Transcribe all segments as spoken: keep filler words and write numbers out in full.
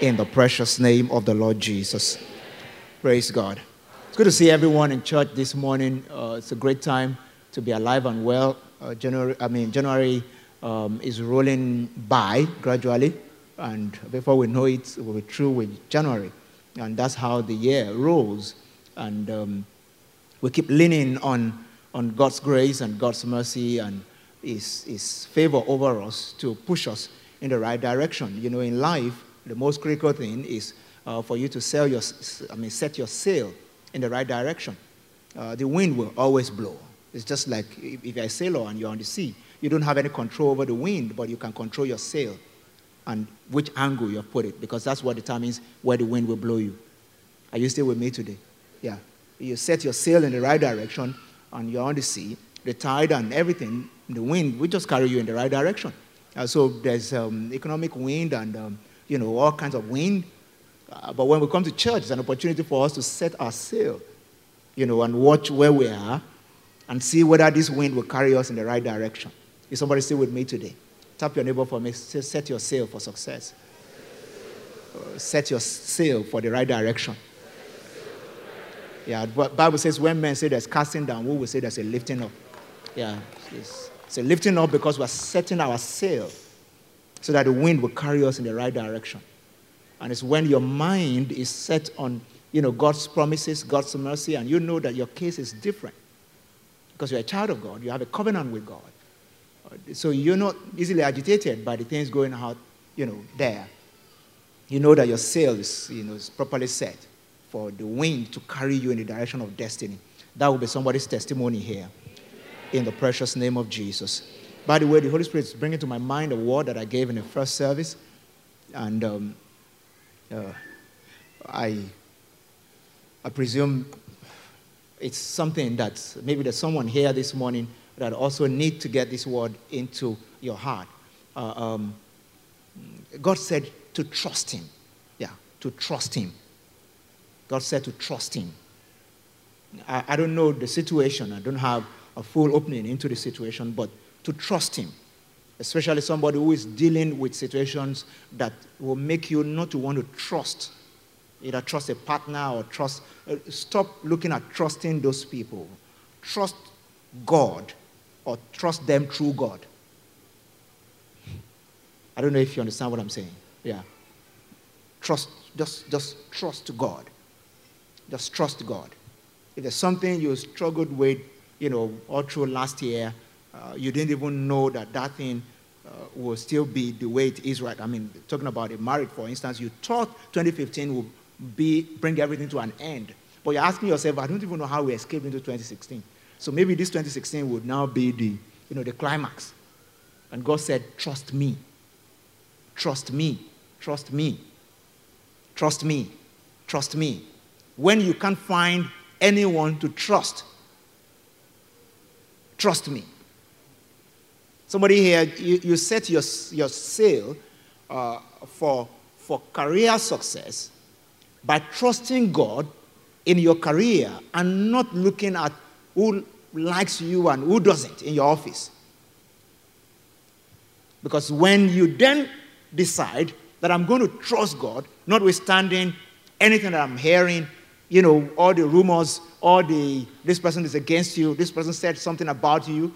in the precious name of the Lord Jesus. Praise God. It's good to see everyone in church this morning. Uh, it's a great time to be alive and well. Uh, January, I mean, January um, is rolling by gradually, and before we know it, we'll be through with January. And that's how the year rolls. And um, we keep leaning on, on God's grace and God's mercy and His, His favor over us to push us in the right direction. You know, in life, the most critical thing is uh, for you to sell your, I mean, set your sail in the right direction. Uh, the wind will always blow. It's just like if, if you're a sailor and you're on the sea, you don't have any control over the wind, but you can control your sail and which angle you have put it, because that's what determines where the wind will blow you. Are you still with me today? Yeah. You set your sail in the right direction and you're on the sea, the tide and everything, the wind will just carry you in the right direction. Uh, so there's um, economic wind and um, you know, all kinds of wind. Uh, but when we come to church, it's an opportunity for us to set our sail, you know, and watch where we are and see whether this wind will carry us in the right direction. Is somebody still with me today? Tap your neighbor for me. Set your sail for success. Uh, set your sail for the right direction. Yeah, the Bible says when men say there's casting down, we will say there's a lifting up. Yeah, it's, it's a lifting up because we're setting our sail so that the wind will carry us in the right direction. And it's when your mind is set on, you know, God's promises, God's mercy, and you know that your case is different because you're a child of God. You have a covenant with God. So you're not easily agitated by the things going out, you know, there. You know that your sail is, you know, is properly set for the wind to carry you in the direction of destiny. That will be somebody's testimony here. In the precious name of Jesus. By the way, the Holy Spirit is bringing to my mind a word that I gave in the first service. And um, uh, I, I presume it's something that maybe there's someone here this morning that also need to get this word into your heart. Uh, um, God said to trust him. Yeah, to trust him. God said to trust him. I, I don't know the situation. I don't have a full opening into the situation, but to trust him, especially somebody who is dealing with situations that will make you not to want to trust, either trust a partner or trust, uh, stop looking at trusting those people. Trust God or trust them through God. I don't know if you understand what I'm saying. Yeah. Trust, just, just trust God. Just trust God. If there's something you struggled with, you know, all through last year, uh, you didn't even know that that thing uh, will still be the way it is, right? I mean, talking about a marriage, for instance, you thought twenty fifteen would be, bring everything to an end. But you're asking yourself, I don't even know how we escaped into twenty sixteen. So maybe this twenty sixteen would now be the, you know, the climax. And God said, trust me. Trust me. Trust me. Trust me. Trust me. When you can't find anyone to trust, trust me. Somebody here, you, you set your, your sail uh, for, for career success by trusting God in your career and not looking at who likes you and who doesn't in your office. Because when you then decide that I'm going to trust God, notwithstanding anything that I'm hearing, you know, all the rumors, all the, this person is against you, this person said something about you,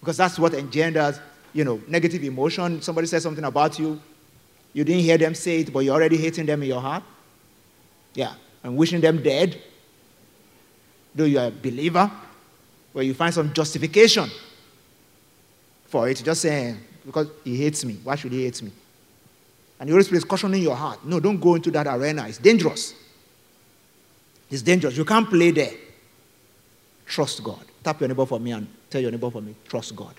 because that's what engenders, you know, negative emotion. Somebody said something about you, you didn't hear them say it, but you're already hating them in your heart. Yeah, and wishing them dead, though you're a believer, where you find some justification for it, just saying, because he hates me, why should he hate me? And the Holy Spirit is cautioning your heart, no, don't go into that arena, it's dangerous. It's dangerous. You can't play there. Trust God. Tap your neighbor for me and tell your neighbor for me, trust God.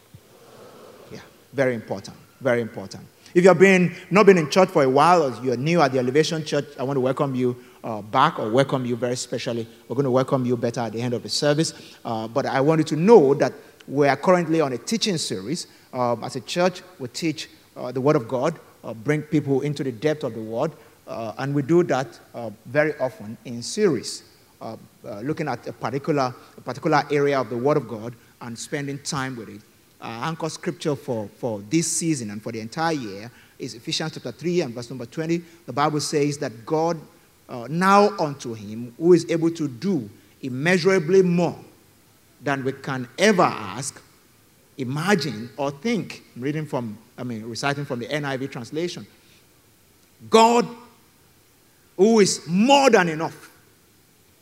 Yeah, very important. Very important. If you've been, not been in church for a while or you're new at the Elevation Church, I want to welcome you uh, back or welcome you very specially. We're going to welcome you better at the end of the service. Uh, but I want you to know that we are currently on a teaching series. Um, as a church, we teach uh, the Word of God, uh, bring people into the depth of the Word. Uh, and we do that uh, very often in series, uh, uh, looking at a particular, a particular area of the Word of God and spending time with it. uh, anchor scripture for, for this season and for the entire year is Ephesians chapter three and verse number twenty. The Bible says that God uh, now unto him who is able to do immeasurably more than we can ever ask, imagine, or think. I'm reading from, I mean, reciting from the N I V translation. God, who is more than enough,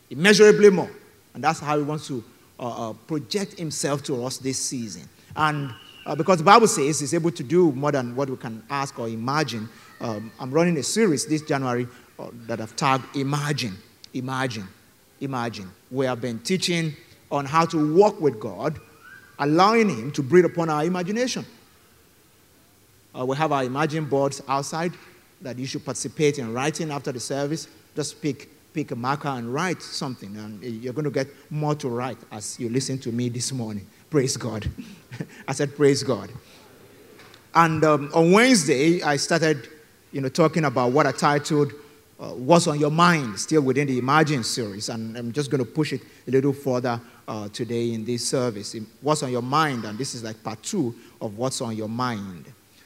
immeasurably more. And that's how he wants to uh, uh, project himself to us this season. And uh, because the Bible says he's able to do more than what we can ask or imagine, um, I'm running a series this January uh, that I've tagged Imagine, Imagine, Imagine. We have been teaching on how to walk with God, allowing him to breathe upon our imagination. Uh, we have our imagine boards outside that you should participate in writing after the service. Just pick, pick a marker and write something. And you're going to get more to write as you listen to me this morning. Praise God. I said, praise God. And um, on Wednesday, I started you know, talking about what I titled, uh, What's on Your Mind, still within the Imagine series. And I'm just going to push it a little further uh, today in this service. What's on your mind? And this is like part two of What's on Your Mind.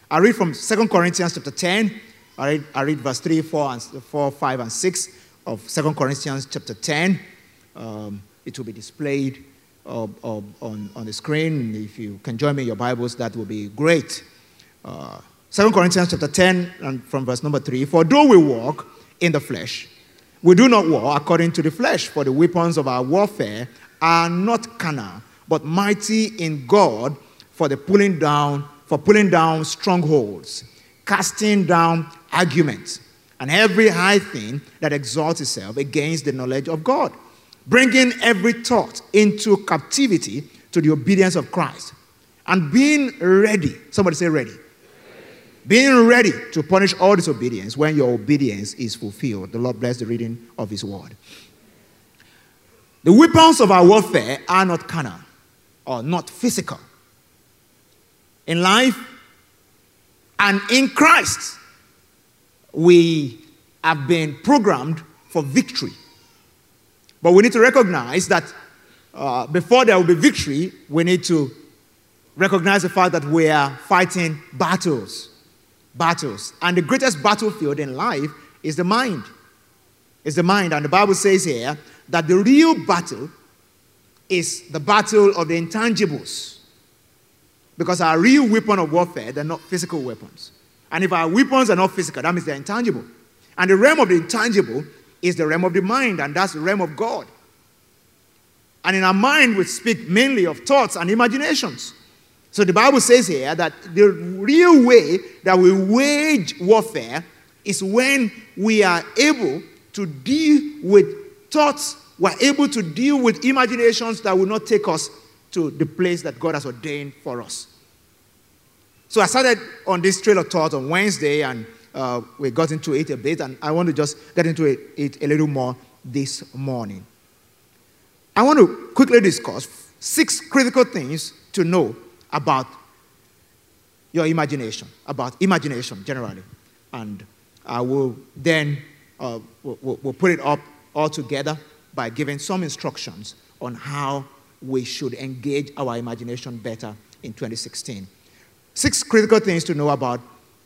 I read from Second Corinthians chapter ten. I read, I read verse three, four, and, four, five, and six of Second Corinthians chapter ten. Um, it will be displayed uh, uh, on, on the screen. If you can join me in your Bibles, that will be great. Uh, Second Corinthians chapter ten, and from verse number three. For though we walk in the flesh, we do not war according to the flesh. For the weapons of our warfare are not carnal, but mighty in God for the pulling down, for pulling down strongholds, casting down arguments, and every high thing that exalts itself against the knowledge of God, bringing every thought into captivity to the obedience of Christ, and being ready, somebody say ready, ready. Being ready to punish all disobedience when your obedience is fulfilled. The Lord bless the reading of his word. The weapons of our warfare are not carnal, or not physical. In life, and in Christ, we have been programmed for victory. But we need to recognize that uh, before there will be victory, we need to recognize the fact that we are fighting battles. Battles. And the greatest battlefield in life is the mind. It's the mind. And the Bible says here that the real battle is the battle of the intangibles. Because our real weapon of warfare, they're not physical weapons. And if our weapons are not physical, that means they're intangible. And the realm of the intangible is the realm of the mind, and that's the realm of God. And in our mind, we speak mainly of thoughts and imaginations. So the Bible says here that the real way that we wage warfare is when we are able to deal with thoughts, we're able to deal with imaginations that will not take us to the place that God has ordained for us. So I started on this trail of thought on Wednesday, and uh, we got into it a bit, and I want to just get into it, it a little more this morning. I want to quickly discuss six critical things to know about your imagination, about imagination generally. And I will then uh, we'll, we'll put it up all together by giving some instructions on how we should engage our imagination better in twenty sixteen. Six critical things to know about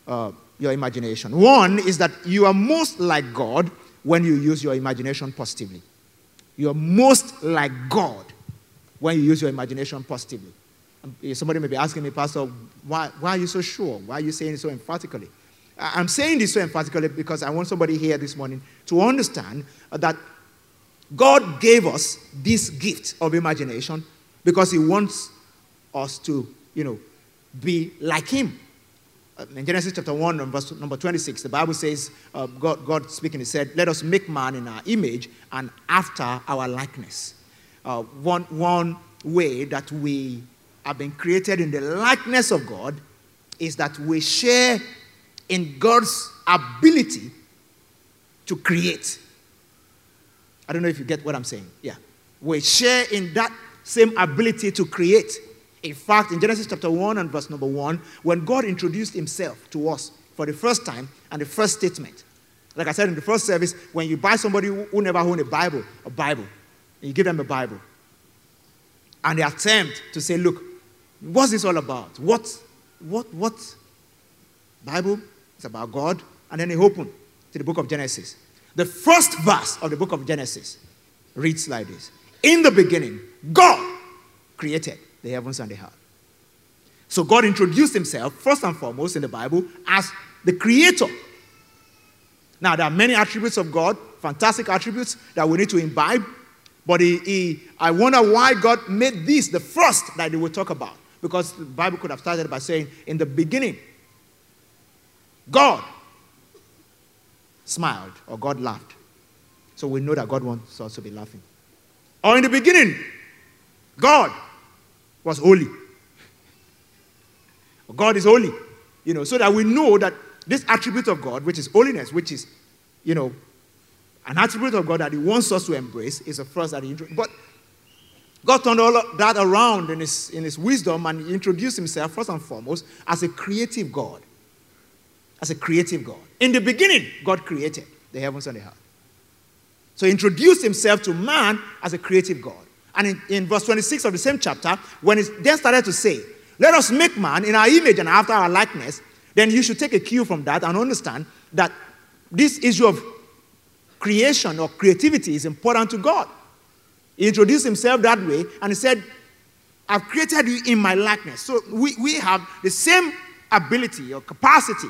uh, your imagination. One is that you are most like God when you use your imagination positively. You are most like God when you use your imagination positively. Somebody may be asking me, Pastor, why, why are you so sure? Why are you saying it so emphatically? I'm saying this so emphatically because I want somebody here this morning to understand that God gave us this gift of imagination because he wants us to, you know, be like him. In Genesis chapter one, and verse number twenty-six, the Bible says, uh, God, God speaking, he said, let us make man in our image and after our likeness. Uh, one, one way that we have been created in the likeness of God is that we share in God's ability to create. I don't know if you get what I'm saying. Yeah. We share in that same ability to create. In fact, in Genesis chapter one and verse number one, when God introduced himself to us for the first time and the first statement, like I said in the first service, when you buy somebody who never owned a Bible, a Bible, and you give them a Bible, and they attempt to say, look, What's this all about? What, what, what? Bible is about God. And then they open to the book of Genesis. The first verse of the book of Genesis reads like this. In the beginning, God created the heavens and the earth. So God introduced himself, first and foremost, in the Bible as the creator. Now, there are many attributes of God, fantastic attributes that we need to imbibe. But he, he, I wonder why God made this the first that they will talk about. Because the Bible could have started by saying, in the beginning, God smiled or God laughed. So we know that God wants us to be laughing. Or in the beginning, God was holy. God is holy. You know, so that we know that this attribute of God, which is holiness, which is, you know, an attribute of God that he wants us to embrace, is the first that he introduced. But God turned all that around in his, in his wisdom, and he introduced himself first and foremost as a creative God. As a creative God. In the beginning, God created the heavens and the earth. So he introduced himself to man as a creative God. And in, in verse twenty-six of the same chapter, when it then started to say, let us make man in our image and after our likeness, then you should take a cue from that and understand that this issue of creation or creativity is important to God. He introduced himself that way, and he said, I've created you in my likeness. So we, we have the same ability or capacity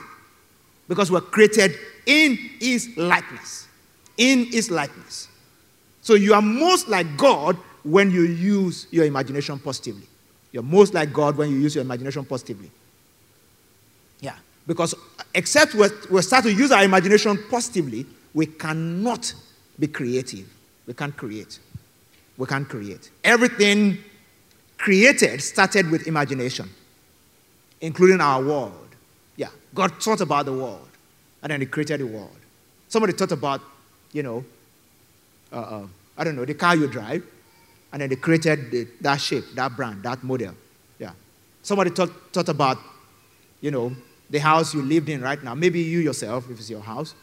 because we're created in his likeness. In his likeness. So you are most like God when you use your imagination positively. You're most like God when you use your imagination positively. Yeah. Because except we we'll start to use our imagination positively, we cannot be creative. We can't create. We can't create. Everything created started with imagination, including our world. Yeah. God thought about the world, and then he created the world. Somebody thought about, you know, uh, uh, I don't know, the car you drive. And then they created the, that shape, that brand, that model. Yeah. Somebody thought, thought about, you know, the house you lived in right now. Maybe you yourself, if it's your house.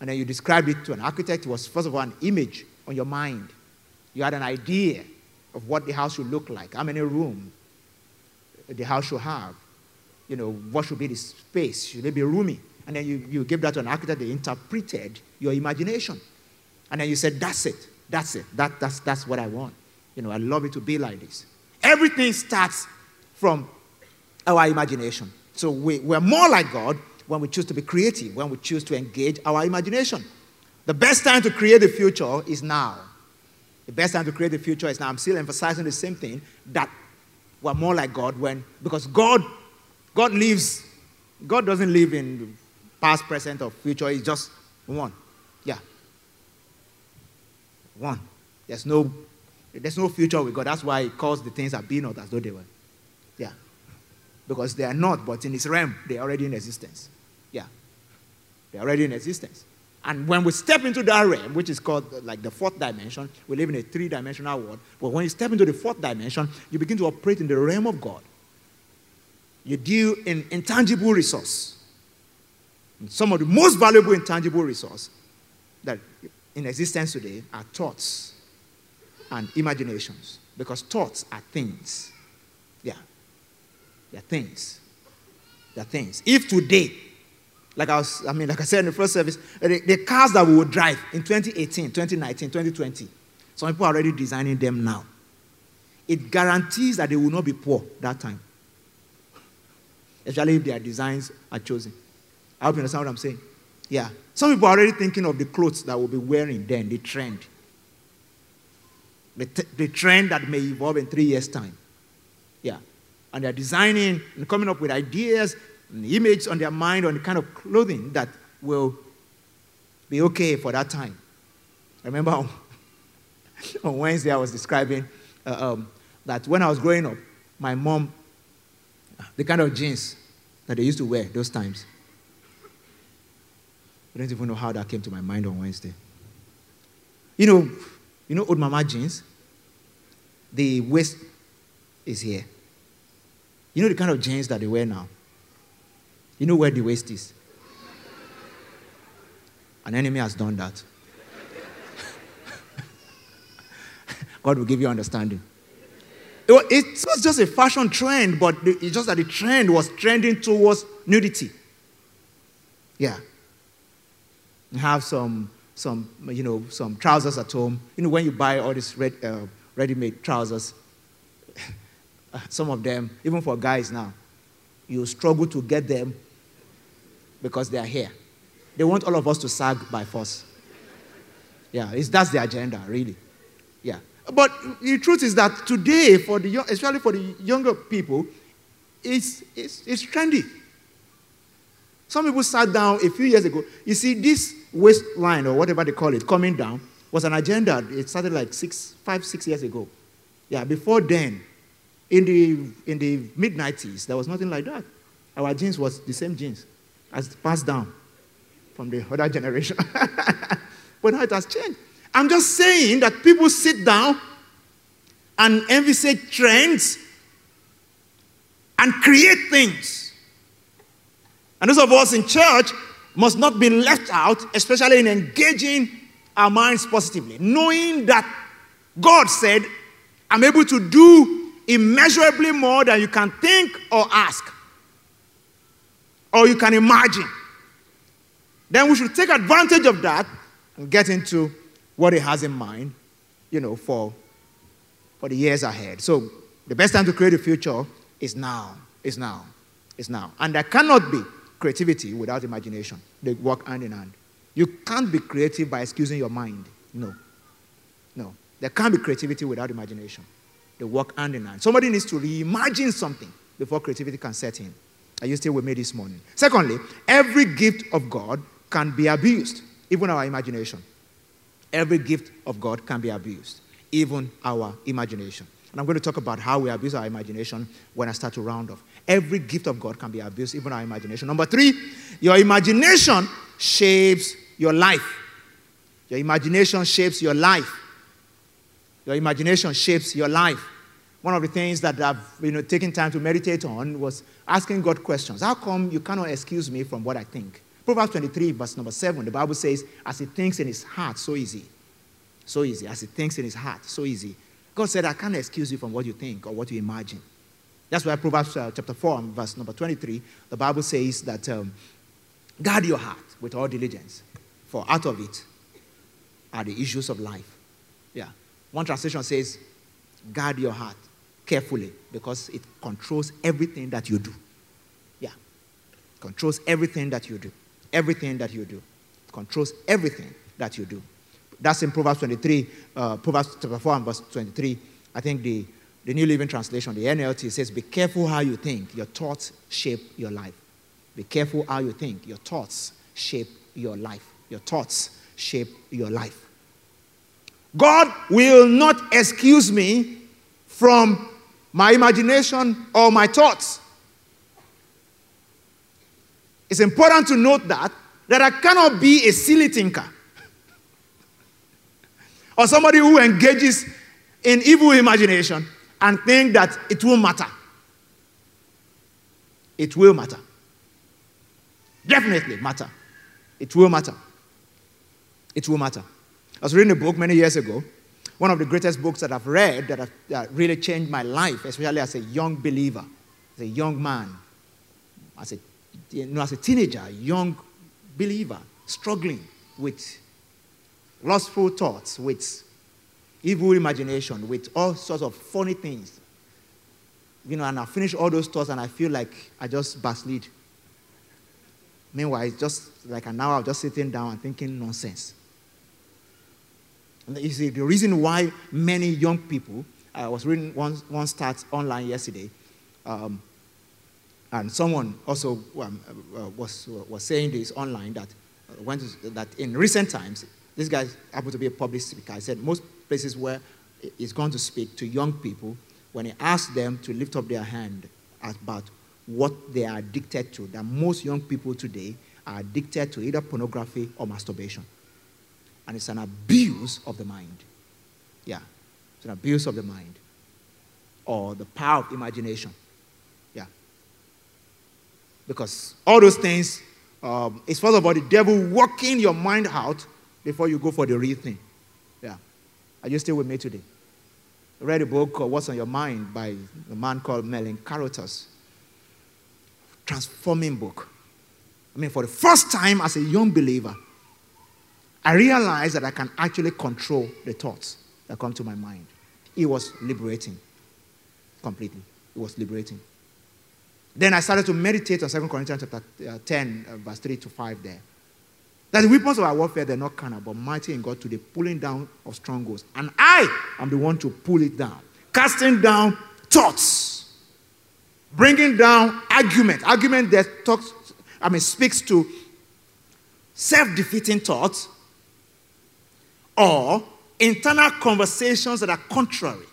And then you described it to an architect. It was, first of all, an image on your mind. You had an idea of what the house should look like, how many rooms the house should have. You know, what should be the space? Should it be roomy? And then you, you gave that to an architect. They interpreted your imagination. And then you said, that's it. That's it. That, that's, that's what I want. You know, I love it to be like this. Everything starts from our imagination. So we, we're more like God when we choose to be creative, when we choose to engage our imagination. The best time to create the future is now. The best time to create the future is now. I'm still emphasizing the same thing, that we're more like God when, because God, God lives, God doesn't live in past, present, or future. He's just one. Yeah. One. There's no... There's no future with God. That's why he calls the things that be not as though they were. Yeah. Because they are not, but in his realm, they are already in existence. Yeah. They are already in existence. And when we step into that realm, which is called like the fourth dimension, we live in a three-dimensional world. But when you step into the fourth dimension, you begin to operate in the realm of God. You deal in intangible resource. And some of the most valuable intangible resource that in existence today are thoughts and imaginations, because thoughts are things. Yeah. They're things. They're things. If today, like I was, I mean, like I said in the first service, the, the cars that we would drive in twenty eighteen, twenty nineteen, twenty twenty, some people are already designing them now. It guarantees that they will not be poor that time. Especially if their designs are chosen. I hope you understand what I'm saying. Yeah. Some people are already thinking of the clothes that we'll be wearing then, the trend. The, the trend that may evolve in three years' time. Yeah. And they're designing and coming up with ideas and images on their mind on the kind of clothing that will be okay for that time. I remember on, on Wednesday I was describing uh, um, that when I was growing up, my mom, the kind of jeans that they used to wear those times. I don't even know how that came to my mind on Wednesday. You know, you know old mama jeans? The waist is here. You know the kind of jeans that they wear now? You know where the waist is? An enemy has done that. God will give you understanding. It was, it was just a fashion trend, but it's just that the trend was trending towards nudity. Yeah. You have some, some, you know, some trousers at home. You know, when you buy all these red, uh, ready-made trousers, some of them, even for guys now, you struggle to get them because they are here. They want all of us to sag by force. Yeah, it's, that's the agenda, really. Yeah. But the truth is that today, for the young, especially for the younger people, it's, it's, it's trendy. Some people sat down a few years ago. You see, this waistline, or whatever they call it, coming down, was an agenda. It started like six, five, six years ago. Yeah, before then, in the, in the mid nineties, there was nothing like that. Our jeans was the same jeans as passed down from the other generation. But now it has changed. I'm just saying that people sit down and envisage trends and create things. And those of us in church must not be left out, especially in engaging our minds positively, knowing that God said, I'm able to do immeasurably more than you can think or ask, or you can imagine. Then we should take advantage of that and get into what He has in mind, you know, for, for the years ahead. So the best time to create a future is now, is now, is now. And there cannot be creativity without imagination. They work hand in hand. You can't be creative by excusing your mind. No. No. There can't be creativity without imagination. They work hand in hand. Somebody needs to reimagine something before creativity can set in. Are you still with me this morning? Secondly, every gift of God can be abused, even our imagination. Every gift of God can be abused, even our imagination. And I'm going to talk about how we abuse our imagination when I start to round off. Every gift of God can be abused, even our imagination. Number three, your imagination shapes your life. Your imagination shapes your life. Your imagination shapes your life. One of the things that I've you know, taken time to meditate on was asking God questions. How come you cannot excuse me from what I think? Proverbs twenty-three, verse number seven, the Bible says, as he thinks in his heart, so is he. So is he. As he thinks in his heart, so is he. God said, I can't excuse you from what you think or what you imagine. That's why Proverbs uh, chapter four, verse number twenty-three, the Bible says that um, guard your heart with all diligence, for out of it are the issues of life. Yeah. One translation says, guard your heart carefully, because it controls everything that you do. Yeah. Controls everything that you do. Everything that you do. It controls everything that you do. That's in Proverbs twenty-three, uh, Proverbs chapter four and verse twenty-three. I think the, the New Living Translation, the N L T, says, be careful how you think. Your thoughts shape your life. Be careful how you think. Your thoughts shape your life. Your thoughts shape your life. God will not excuse me from my imagination or my thoughts. It's important to note that, that I cannot be a silly thinker or somebody who engages in evil imagination and think that it will matter. It will matter. Definitely matter. It will matter. It will matter. I was reading a book many years ago, one of the greatest books that I've read that, have, that really changed my life, especially as a young believer, as a young man, as a You know, as a teenager, young believer, struggling with lustful thoughts, with evil imagination, with all sorts of funny things. You know, and I finish all those thoughts and I feel like I just backslid. Meanwhile, it's just like an hour of just sitting down and thinking nonsense. And you see, the reason why many young people, I was reading one, one stat online yesterday, um, and someone also um, uh, was, uh, was saying this online that, uh, went to, that in recent times, this guy happened to be a public speaker. I said most places where he's going to speak to young people, when he asked them to lift up their hand about what they are addicted to, that most young people today are addicted to either pornography or masturbation. And it's an abuse of the mind. Yeah, it's an abuse of the mind. Or the power of imagination. Because all those things, um, it's first of all the devil working your mind out before you go for the real thing. Yeah. Are you still with me today? read a book called What's on Your Mind by a man called Merlin Carothers. Transforming book. I mean, for the first time as a young believer, I realized that I can actually control the thoughts that come to my mind. It was liberating. Completely. It was liberating. Then I started to meditate on Second Corinthians chapter ten, verse three to five there. That the weapons of our warfare, they're not carnal, but mighty in God to the pulling down of strongholds. And I am the one to pull it down. Casting down thoughts. Bringing down argument. Argument that talks, I mean, speaks to self-defeating thoughts or internal conversations that are contrary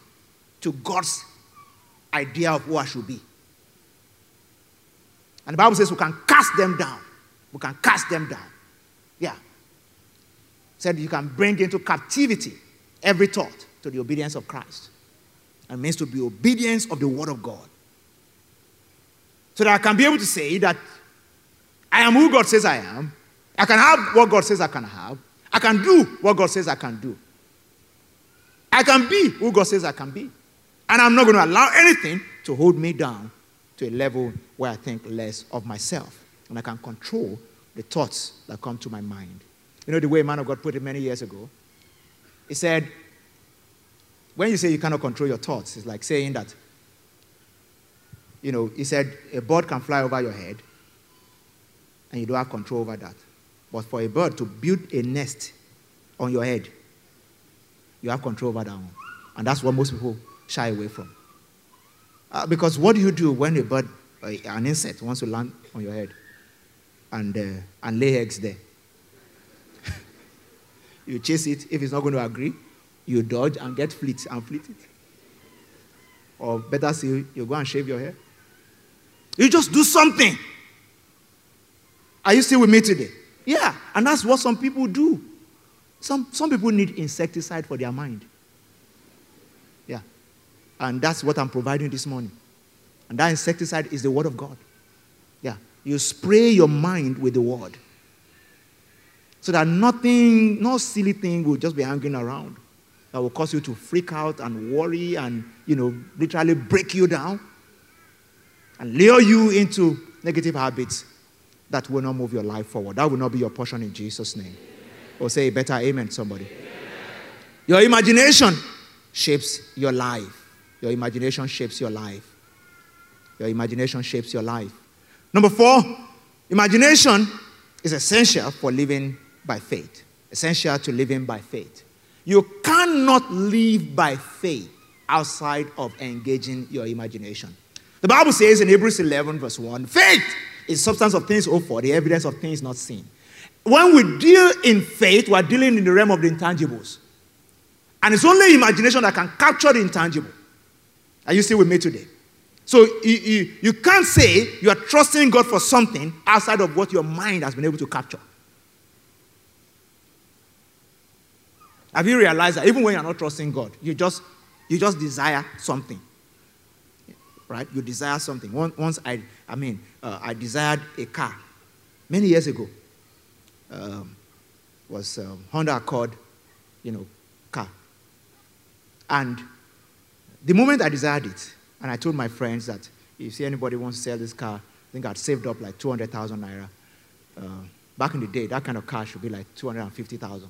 to God's idea of who I should be. And the Bible says we can cast them down. We can cast them down. Yeah. Said you can bring into captivity every thought to the obedience of Christ. It means to be obedience of the word of God. So that I can be able to say that I am who God says I am. I can have what God says I can have. I can do what God says I can do. I can be who God says I can be. And I'm not going to allow anything to hold me down to a level where I think less of myself. And I can control the thoughts that come to my mind. You know the way a man of God put it many years ago? He said, when you say you cannot control your thoughts, it's like saying that, you know, he said, a bird can fly over your head and you don't have control over that. But for a bird to build a nest on your head, you have control over that one. And that's what most people shy away from. Uh, because what do you do when a bird, uh, an insect, wants to land on your head and, uh, and lay eggs there? You chase it. If it's not going to agree, you dodge and get fleet and fleet it. Or better still, you go and shave your hair. You just do something. Are you still with me today? Yeah, and that's what some people do. Some, some people need insecticide for their mind. Yeah. And that's what I'm providing this morning. And that insecticide is the word of God. Yeah. You spray your mind with the word. So that nothing, no silly thing will just be hanging around. That will cause you to freak out and worry and, you know, literally break you down. And lure you into negative habits that will not move your life forward. That will not be your portion in Jesus' name. Or say a better amen, somebody. Amen. Your imagination shapes your life. Your imagination shapes your life. Your imagination shapes your life. Number four, imagination is essential for living by faith. Essential to living by faith. You cannot live by faith outside of engaging your imagination. The Bible says in Hebrews eleven verse one, faith is substance of things hoped for, the evidence of things not seen. When we deal in faith, we're dealing in the realm of the intangibles. And it's only imagination that can capture the intangible. Are you still with me today? So you, you, you can't say you are trusting God for something outside of what your mind has been able to capture. Have you realized that even when you're not trusting God, you just, you just desire something? Right? You desire something. Once I, I mean, uh, I desired a car many years ago. Um, was um, Honda Accord, you know, car. And the moment I desired it, and I told my friends that if anybody wants to sell this car, I think I'd saved up like two hundred thousand naira. Uh, back in the day, that kind of car should be like two hundred fifty thousand.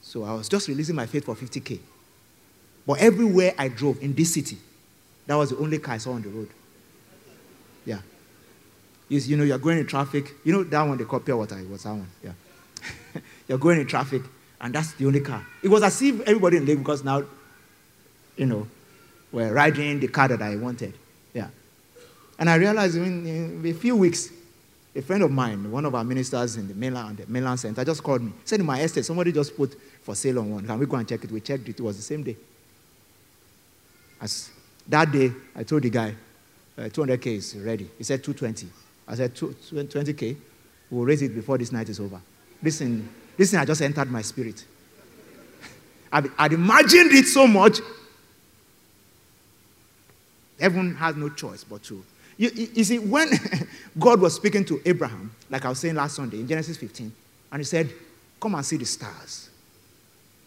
So I was just releasing my faith for fifty thousand. But everywhere I drove in this city, that was the only car I saw on the road. Yeah. You, you know, you're going in traffic. You know that one, they call pure water. It was that one, yeah. You're going in traffic, and that's the only car. It was as if everybody in Lagos, because now, you know, we're riding the car that I wanted. Yeah. And I realized in, in a few weeks, a friend of mine, one of our ministers in the mainland, the mainland center, just called me. He said, in my estate, somebody just put for sale on one. Can we go and check it? We checked it. It was the same day. As that day, I told the guy, uh, two hundred thousand is ready. He said two hundred twenty thousand. I said twenty thousand. We'll raise it before this night is over. Listen, listen, I just entered my spirit. I'd, I'd imagined it so much. Everyone has no choice but to. You, you see, when God was speaking to Abraham, like I was saying last Sunday in Genesis fifteen, and he said, come and see the stars.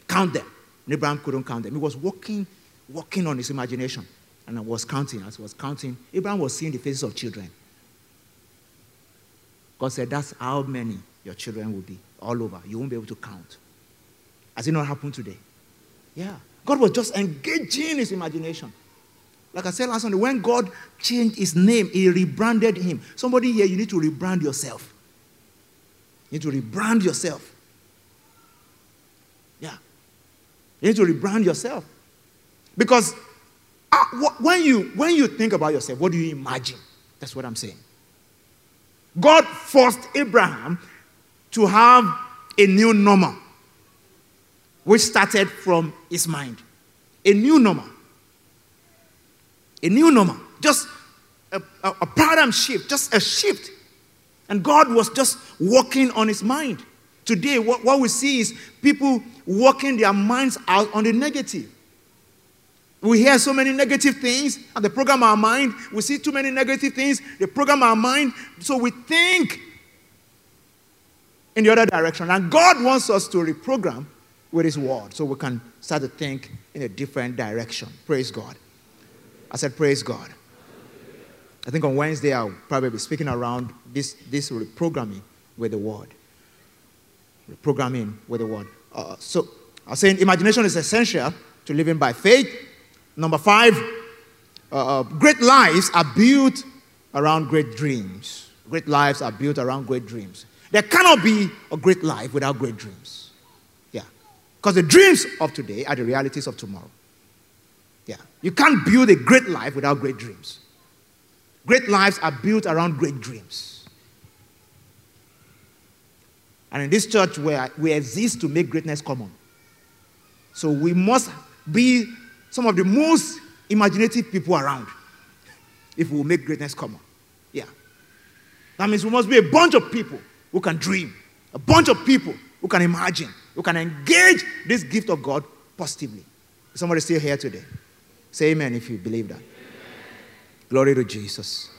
Count them. And Abraham couldn't count them. He was walking working on his imagination. And I was counting. As I was counting, Abraham was seeing the faces of children. God said, that's how many your children will be all over. You won't be able to count. Has it not happened today? Yeah. God was just engaging his imagination. Like I said last Sunday, when God changed his name, he rebranded him. Somebody here, you need to rebrand yourself. You need to rebrand yourself. Yeah. You need to rebrand yourself. Because when you, when you think about yourself, what do you imagine? That's what I'm saying. God forced Abraham to have a new normal, which started from his mind. A new normal. A new normal. Just a, a, a paradigm shift. Just a shift. And God was just working on his mind. Today, what, what we see is people working their minds out on the negative. We hear so many negative things, and they program our mind. We see too many negative things, they program our mind. So we think in the other direction. And God wants us to reprogram with his word so we can start to think in a different direction. Praise God. I said, praise God. I think on Wednesday, I'll probably be speaking around this, this reprogramming with the word. Reprogramming with the word. Uh, so I was saying imagination is essential to living by faith. Number five, uh, great lives are built around great dreams. Great lives are built around great dreams. There cannot be a great life without great dreams. Yeah. Because the dreams of today are the realities of tomorrow. Yeah. You can't build a great life without great dreams. Great lives are built around great dreams. And in this church, where we exist to make greatness common. So we must be some of the most imaginative people around if we will make greatness common. Yeah. That means we must be a bunch of people who can dream, a bunch of people who can imagine, who can engage this gift of God positively. Is somebody still here today? Say amen if you believe that. Amen. Glory to Jesus.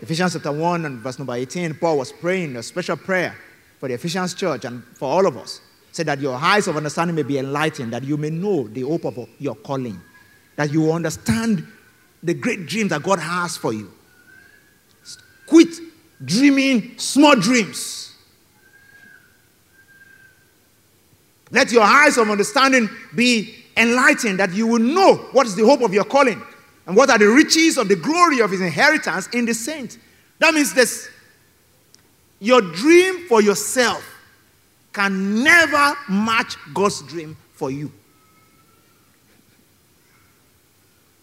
Ephesians chapter one and verse number eighteen, Paul was praying a special prayer for the Ephesians church and for all of us. Said that your eyes of understanding may be enlightened, that you may know the hope of your calling, that you understand the great dreams that God has for you. Quit dreaming small dreams. Let your eyes of understanding be enlightened, that you will know what is the hope of your calling and what are the riches of the glory of his inheritance in the saints. That means this, your dream for yourself can never match God's dream for you.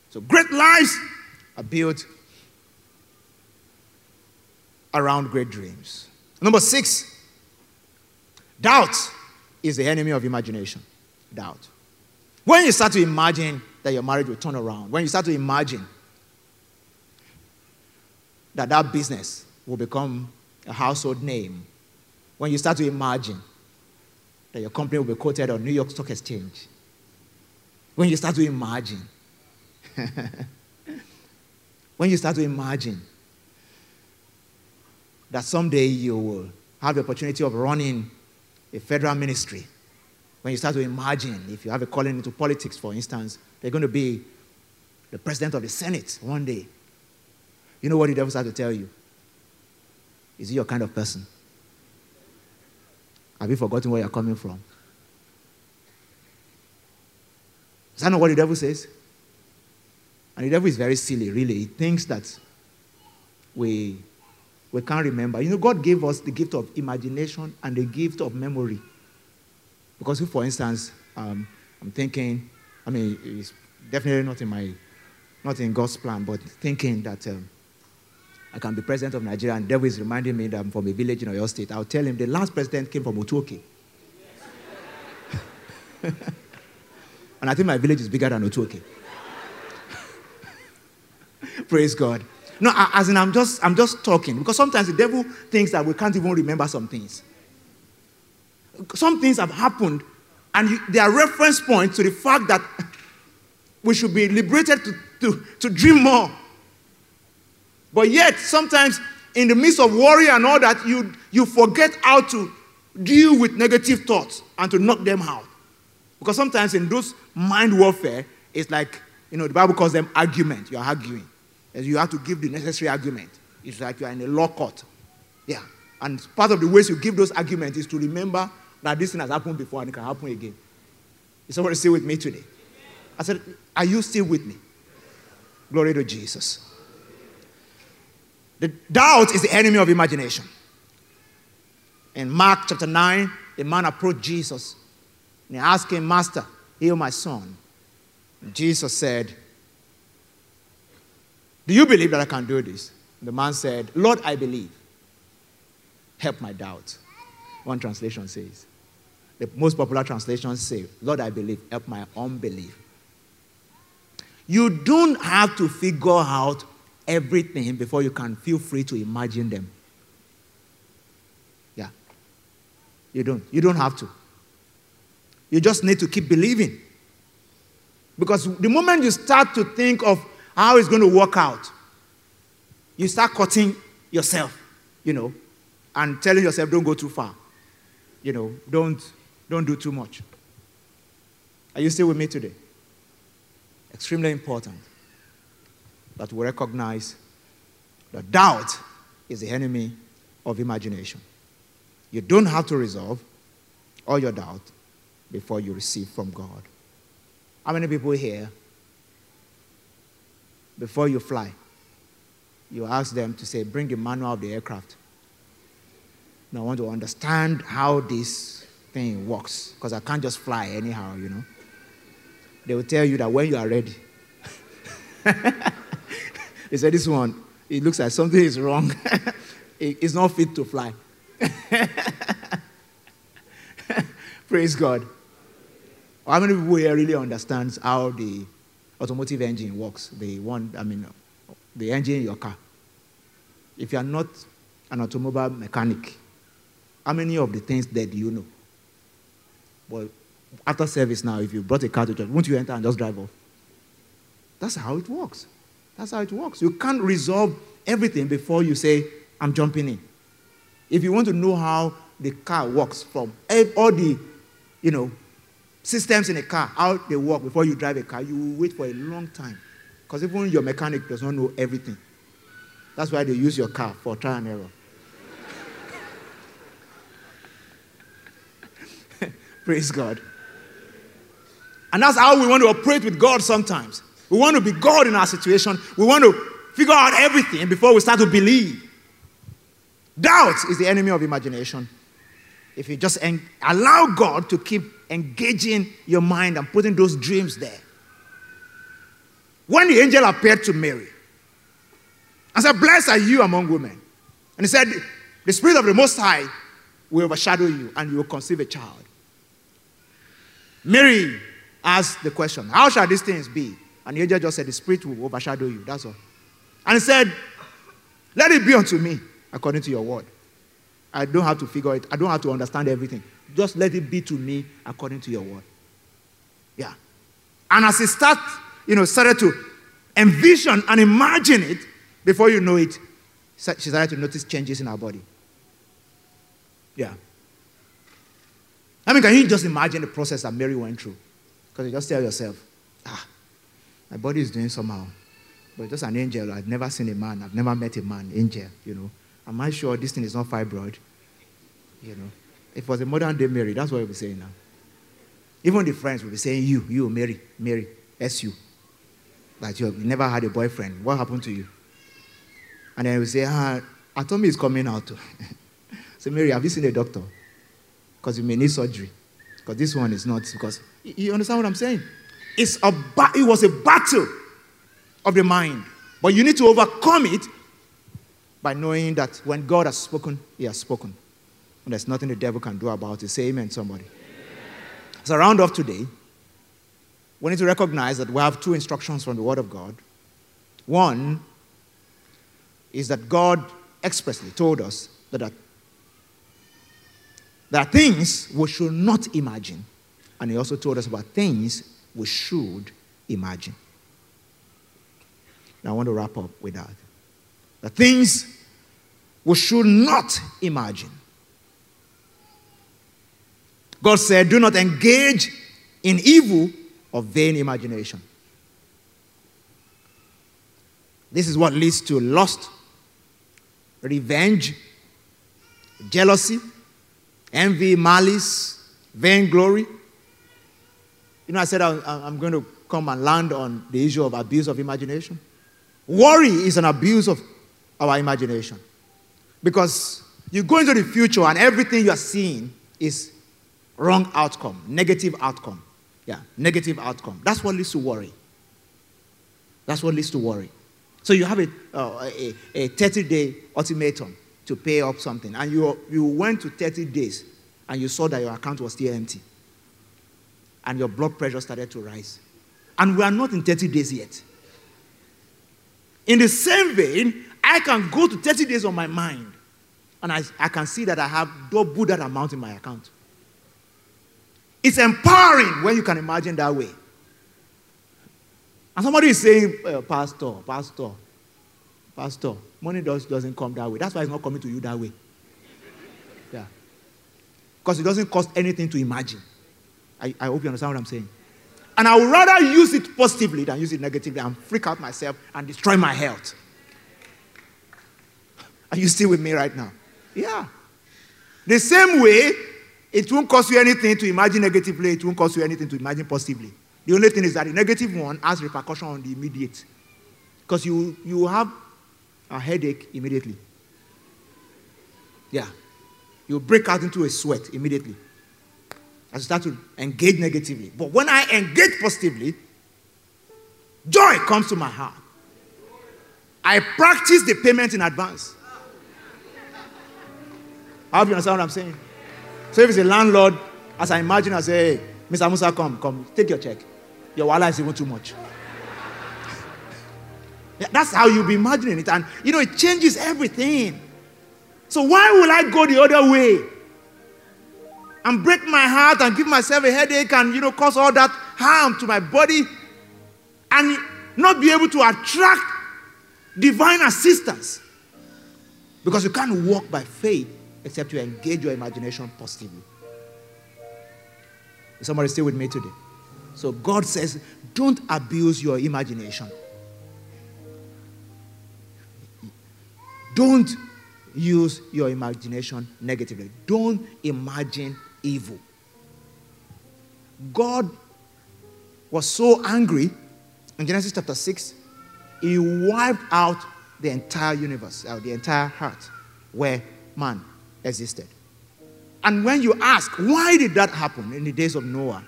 So great lives are built around great dreams. Number six, doubt is the enemy of imagination. Doubt. When you start to imagine that your marriage will turn around, when you start to imagine that that business will become a household name, when you start to imagine that your company will be quoted on New York Stock Exchange, when you start to imagine, when you start to imagine that someday you will have the opportunity of running a federal ministry, when you start to imagine, if you have a calling into politics, for instance, they're going to be the president of the Senate one day, you know what the devil starts to tell you? Is he your kind of person? Have you forgotten where you're coming from? Is that not what the devil says? And the devil is very silly, really. He thinks that we, we can't remember. You know, God gave us the gift of imagination and the gift of memory. Because if, for instance, um, I'm thinking, I mean, it's definitely not in my, not in God's plan, but thinking that um, I can be president of Nigeria, and the devil is reminding me that I'm from a village in Oyo State. I'll tell him the last president came from Otuoke. And I think my village is bigger than Otuoke. Praise God. No, as in I'm just, I'm just talking. Because sometimes the devil thinks that we can't even remember some things. Some things have happened, and you, they are reference points to the fact that we should be liberated to, to, to dream more. But yet, sometimes, in the midst of worry and all that, you, you forget how to deal with negative thoughts and to knock them out. Because sometimes in those mind warfare, it's like You know, the Bible calls them argument. You're arguing. And you have to give the necessary argument. It's like you're in a law court. Yeah. And part of the ways you give those arguments is to remember that this thing has happened before and it can happen again. Is somebody still with me today? I said, are you still with me? Glory to Jesus. The doubt is the enemy of imagination. In Mark chapter nine, a man approached Jesus. And he asked him, Master, heal my son. And Jesus said, do you believe that I can do this? And the man said, Lord, I believe. Help my doubt. One translation says, the most popular translation says, Lord, I believe. Help my unbelief. You don't have to figure out everything before you can feel free to imagine them. Yeah. You don't. You don't have to. You just need to keep believing. Because the moment you start to think of how it's going to work out, you start cutting yourself, you know, and telling yourself, don't go too far. You know, don't, don't do too much. Are you still with me today? Extremely important that we recognize that doubt is the enemy of imagination. You don't have to resolve all your doubt before you receive from God. How many people here, before you fly, you ask them to say, bring the manual of the aircraft? Now I want to understand how this thing works, because I can't just fly anyhow, you know. They will tell you that when you are ready. They say, this one, it looks like something is wrong. It's not fit to fly. Praise God. How many people here really understands how the automotive engine works? The one, I mean, the engine in your car. If you are not an automobile mechanic, how many of the things that you know? Well, after service now, if you brought a car to church, won't you enter and just drive off? That's how it works. That's how it works. You can't resolve everything before you say, I'm jumping in. If you want to know how the car works from all the, you know, systems in a car, how they work before you drive a car, you will wait for a long time. Because even your mechanic does not know everything. That's why they use your car for trial and error. Praise God. And that's how we want to operate with God sometimes. We want to be God in our situation. We want to figure out everything before we start to believe. Doubt is the enemy of imagination. If you just en- allow God to keep engaging your mind and putting those dreams there. When the angel appeared to Mary and said, blessed are you among women. And he said, the Spirit of the Most High will overshadow you and you will conceive a child. Mary asked the question, how shall these things be? And the angel just said, the Spirit will overshadow you. That's all. And he said, let it be unto me according to your word. I don't have to figure it. I don't have to understand everything. Just let it be to me according to your word. Yeah. And as he start, you know, started to envision and imagine it, before you know it, she started to notice changes in her body. Yeah. I mean, can you just imagine the process that Mary went through? Because you just tell yourself, ah, my body is doing somehow. But just an angel. I've never seen a man. I've never met a man, angel, you know. Am I sure this thing is not fibroid? You know, if it was a modern day Mary, that's what we'll be saying now. Even the friends will be saying, you, you, Mary, Mary, S U. Like you never had a boyfriend. What happened to you? And then we'll say, ah, her tummy is coming out. So Mary, have you seen a doctor? Because you may need surgery. Because this one is not, because, you understand what I'm saying? It's a ba- it was a battle of the mind. But you need to overcome it by knowing that when God has spoken, he has spoken. And there's nothing the devil can do about it. Say amen, somebody. Amen. So round off today, we need to recognize that we have two instructions from the Word of God. One is that God expressly told us that there are, there are things we should not imagine. And he also told us about things we should imagine. Now I want to wrap up with that. The things we should not imagine. God said, do not engage in evil or vain imagination. This is what leads to lust, revenge, jealousy, envy, malice, vainglory. You know, I said I'm, I'm going to come and land on the issue of abuse of imagination. Worry is an abuse of our imagination. Because you go into the future and everything you are seeing is wrong outcome, negative outcome. Yeah, negative outcome. That's what leads to worry. That's what leads to worry. So you have a thirty-day uh, ultimatum to pay up something. And you, you went to thirty days and you saw that your account was still empty. And your blood pressure started to rise. And we are not in thirty days yet. In the same vein, I can go to thirty days on my mind. And I, I can see that I have double that amount in my account. It's empowering when you can imagine that way. And somebody is saying, uh, Pastor, Pastor, Pastor, money does, doesn't come that way. That's why it's not coming to you that way. Yeah. Because it doesn't cost anything to imagine. I, I hope you understand what I'm saying. And I would rather use it positively than use it negatively and freak out myself and destroy my health. Are you still with me right now? Yeah. The same way, it won't cost you anything to imagine negatively. It won't cost you anything to imagine positively. The only thing is that the negative one has repercussion on the immediate. Because you, you have a headache immediately. Yeah. You break out into a sweat immediately. As you start to engage negatively. But when I engage positively, joy comes to my heart. I practice the payment in advance. I hope you understand what I'm saying. So if it's a landlord, as I imagine, I say, hey, Mister Musa, come, come, take your check. Your wallet is even too much. Yeah, that's how you'll be imagining it. And, you know, it changes everything. So why will I go the other way? And break my heart and give myself a headache and, you know, cause all that harm to my body and not be able to attract divine assistance. Because you can't walk by faith except you engage your imagination positively. Is somebody still with me today? So God says, don't abuse your imagination. Don't use your imagination negatively. Don't imagine evil. God was so angry in Genesis chapter six, he wiped out the entire universe, uh, the entire earth where man existed. And when you ask, why did that happen in the days of Noah?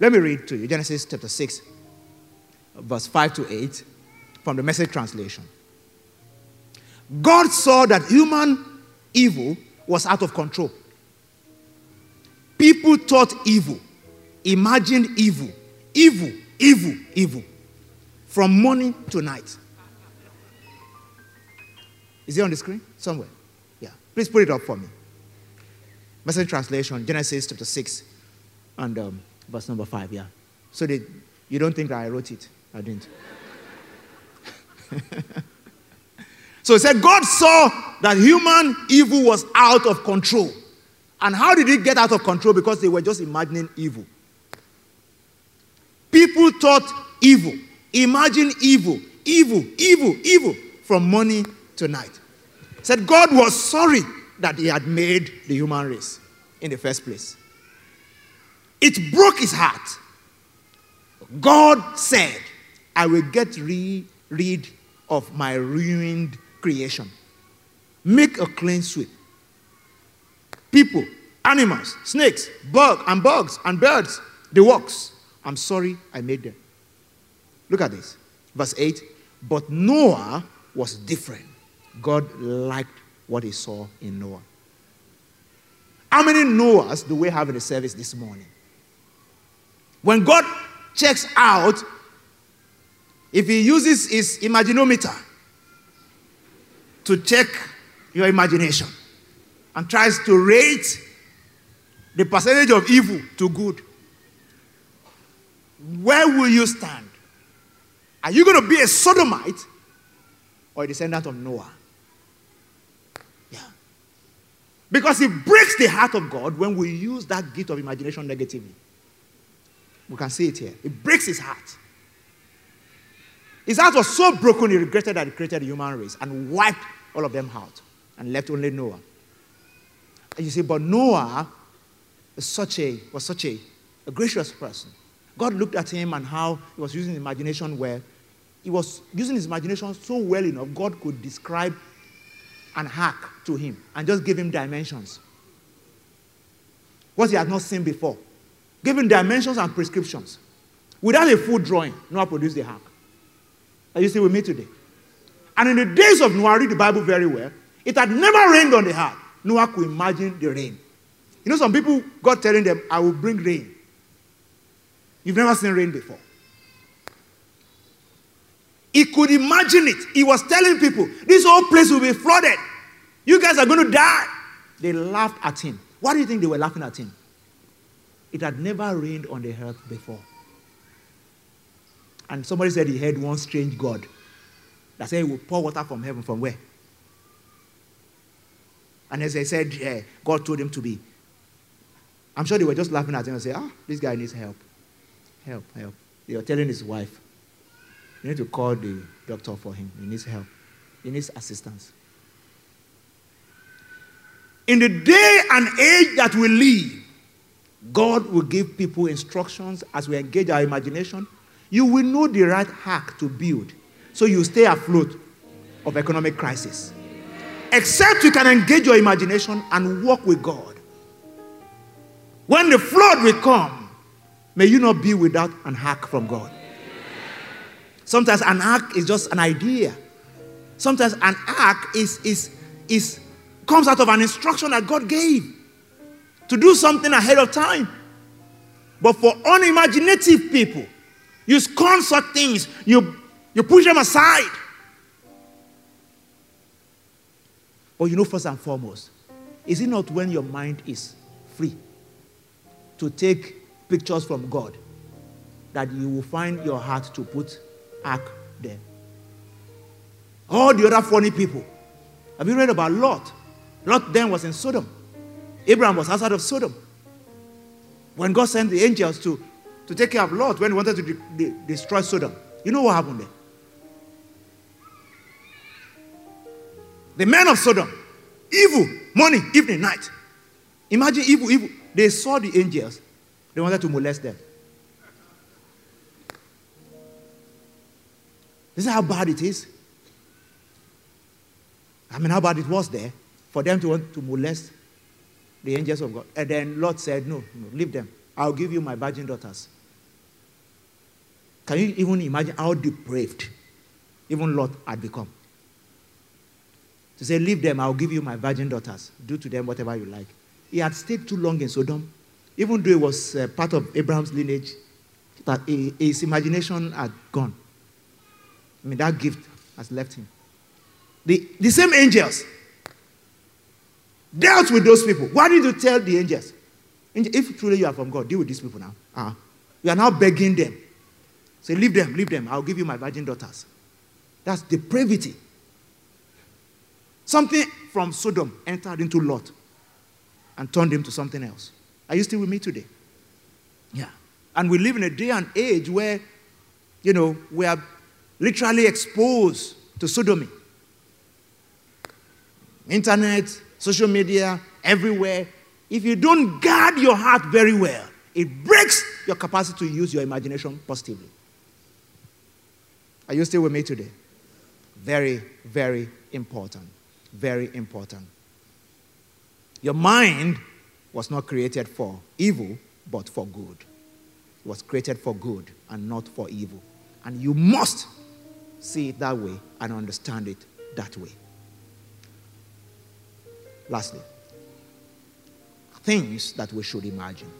Let me read to you Genesis chapter six, verse five to eight from the Message translation. God saw that human evil was out of control. People thought evil, imagined evil, evil, evil, evil, from morning to night. Is it on the screen somewhere? Yeah. Please put it up for me. Message translation, Genesis chapter six and um, verse number five, yeah. So they, you don't think that I wrote it. I didn't. So it said God saw that human evil was out of control. And how did it get out of control? Because they were just imagining evil. People thought evil, imagine evil, evil, evil, evil, from morning to night. It said God was sorry that he had made the human race in the first place. It broke his heart. God said, I will get re- rid of my ruined creation. Make a clean sweep. People, animals, snakes, bug and bugs and birds, the works. I'm sorry I made them. Look at this. Verse eight. But Noah was different. God liked what he saw in Noah. How many Noahs do we have in the service this morning? When God checks out, if he uses his imaginometer to check your imagination and tries to rate the percentage of evil to good, where will you stand? Are you going to be a sodomite or a descendant of Noah? Because it breaks the heart of God when we use that gift of imagination negatively. We can see it here. It breaks his heart. His heart was so broken, he regretted that he created the human race and wiped all of them out and left only Noah. And you see, but Noah is such a, was such a, a gracious person. God looked at him and how he was using his imagination well. He was using his imagination so well enough, God could describe and hack to him and just give him dimensions. What he had not seen before. Give him dimensions and prescriptions. Without a full drawing, Noah produced the ark. Are you still with me today? And in the days of Noah, read the Bible very well, it had never rained on the ark. Noah could imagine the rain. You know, some people, God telling them, I will bring rain. You've never seen rain before. He could imagine it. He was telling people, this whole place will be flooded. You guys are going to die. They laughed at him. Why do you think they were laughing at him? It had never rained on the earth before. And somebody said he heard one strange God that said he would pour water from heaven. From where? And as I said, yeah, God told him to be. I'm sure they were just laughing at him and saying, ah, this guy needs help. Help, help. They were telling his wife, you need to call the doctor for him. He needs help. He needs assistance. In the day and age that we live, God will give people instructions as we engage our imagination. You will know the right hack to build so you stay afloat of economic crisis. Except you can engage your imagination and walk with God. When the flood will come, may you not be without an hack from God. Sometimes an hack is just an idea. Sometimes an hack is, is, is, comes out of an instruction that God gave to do something ahead of time. But for unimaginative people, you scorn such things. You, you push them aside. But you know, first and foremost, is it not when your mind is free to take pictures from God that you will find your heart to put ark there? All the other funny people. Have you read about Lot? Lot then was in Sodom. Abraham was outside of Sodom. When God sent the angels to to take care of Lot when he wanted to de de destroy Sodom. You know what happened there? The men of Sodom, evil, morning, evening, night. Imagine evil, evil. They saw the angels. They wanted to molest them. This is how bad it is. I mean, how bad it was there for them to want to molest the angels of God. And then Lot said, no, no, leave them. I'll give you my virgin daughters. Can you even imagine how depraved even Lot had become? To say, leave them, I'll give you my virgin daughters. Do to them whatever you like. He had stayed too long in Sodom. Even though he was uh, part of Abraham's lineage, but his imagination had gone. I mean, that gift has left him. The, the same angels dealt with those people. Why did you tell the angels? If truly you are from God, deal with these people now. Uh, you are now begging them. Say, leave them, leave them. I'll give you my virgin daughters. That's depravity. Something from Sodom entered into Lot and turned him to something else. Are you still with me today? Yeah. And we live in a day and age where, you know, we are literally exposed to sodomy. Internet, social media, everywhere. If you don't guard your heart very well, it breaks your capacity to use your imagination positively. Are you still with me today? Very, very important. Very important. Your mind was not created for evil, but for good. It was created for good and not for evil. And you must see it that way and understand it that way. Lastly, things that we should imagine.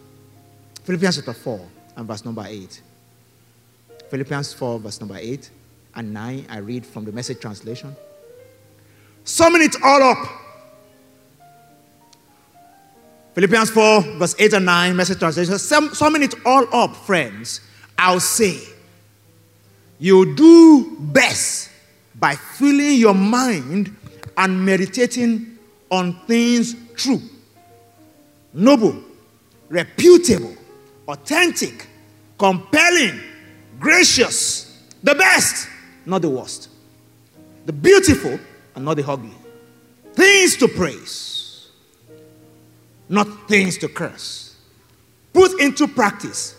Philippians chapter four and verse number eight. Philippians four verse number eight and nine, I read from the Message translation. Summing it all up. Philippians four verse eight and nine, Message translation. Sum, summing it all up, friends, I'll say, you do best by filling your mind and meditating on things true, noble, reputable, authentic, compelling, gracious, the best, not the worst. The beautiful and not the ugly. Things to praise, not things to curse. Put into practice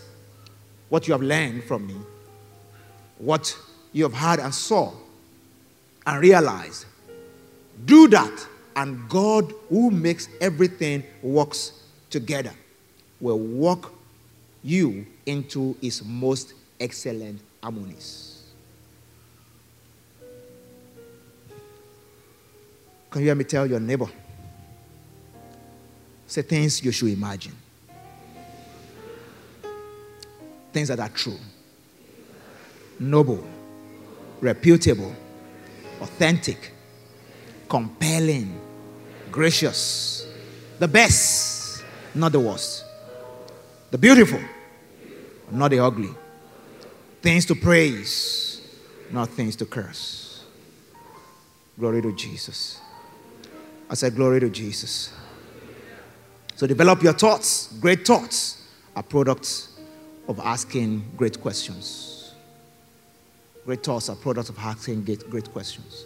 what you have learned from me, what you have heard and saw and realized. Do that, and God, who makes everything works together, will walk you into his most excellent harmonies. Can you hear me tell your neighbor? Say things you should imagine. Things that are true, noble, reputable, authentic, compelling, gracious, the best, not the worst, the beautiful, not the ugly, things to praise, not things to curse. Glory to Jesus. I said, glory to Jesus. So develop your thoughts. Great thoughts are products of asking great questions. Great thoughts are products of asking great questions.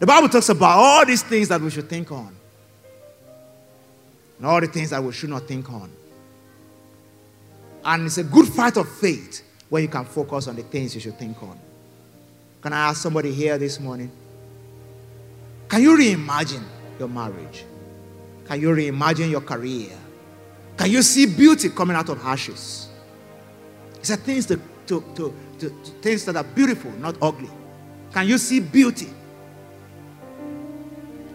The Bible talks about all these things that we should think on, and all the things that we should not think on. And it's a good fight of faith when you can focus on the things you should think on. Can I ask somebody here this morning? Can you reimagine your marriage? Can you reimagine your career? Can you see beauty coming out of ashes? It's a things to, to, to, to, to things that are beautiful, not ugly. Can you see beauty?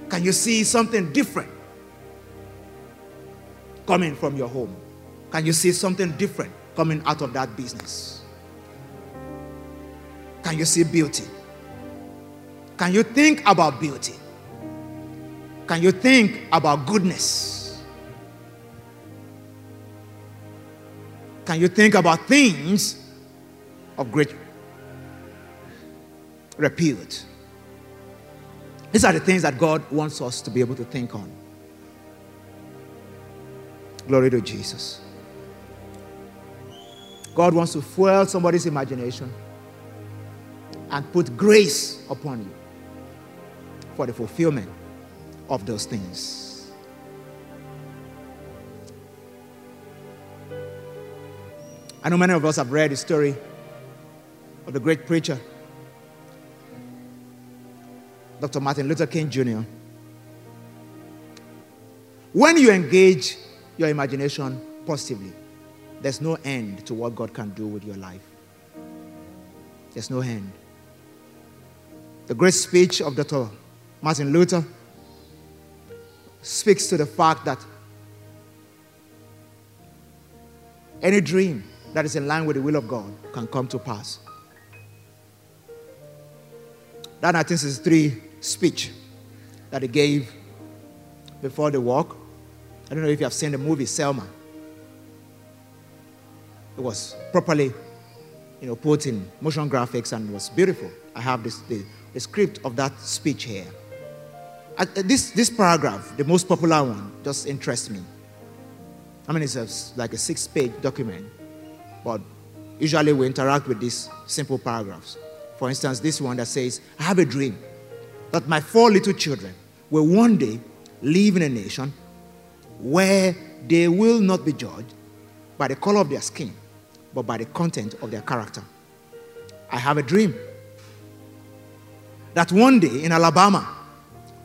Can you see something different coming from your home? Can you see something different coming out of that business? Can you see beauty? Can you think about beauty? Can you think about goodness? Can you think about things of great repute? These are the things that God wants us to be able to think on. Glory to Jesus. God wants to fuel somebody's imagination and put grace upon you for the fulfillment of those things. I know many of us have read the story of the great preacher, Doctor Martin Luther King Junior When you engage your imagination positively, there's no end to what God can do with your life. There's no end. The great speech of Doctor Martin Luther speaks to the fact that any dream that is in line with the will of God can come to pass. That nineteen sixty-three speech that he gave before the walk. I don't know if you have seen the movie Selma. It was properly, you know, put in motion graphics and was beautiful. I have this, the, the script of that speech here. I, this, this paragraph, the most popular one, just interests me. I mean, it's a, like a six-page document, but usually we interact with these simple paragraphs. For instance, this one that says, I have a dream that my four little children will one day live in a nation where they will not be judged by the color of their skin, but by the content of their character. I have a dream that one day in Alabama,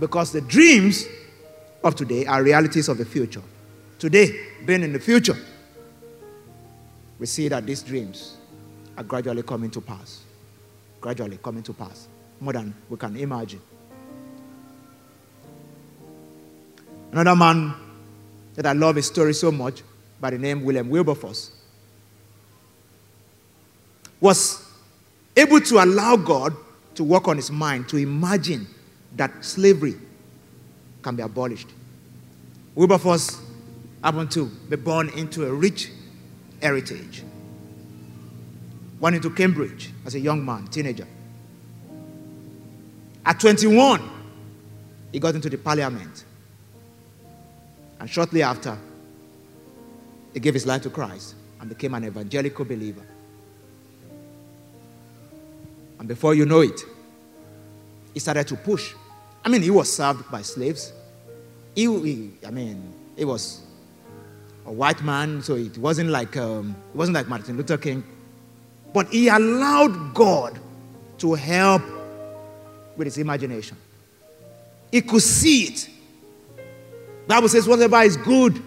because the dreams of today are realities of the future, today, being in the future, we see that these dreams are gradually coming to pass. Gradually coming to pass. More than we can imagine. Another man that I love his story so much, by the name William Wilberforce, was able to allow God to work on his mind to imagine that slavery can be abolished. Wilberforce happened to be born into a rich heritage. Went into Cambridge as a young man, teenager. At twenty-one, he got into the parliament. And shortly after, he gave his life to Christ and became an evangelical believer. And before you know it, he started to push. I mean, he was served by slaves. He, he I mean, he was a white man, so it wasn't like um, it wasn't like Martin Luther King. But he allowed God to help with his imagination. He could see it. The Bible says, whatever is good,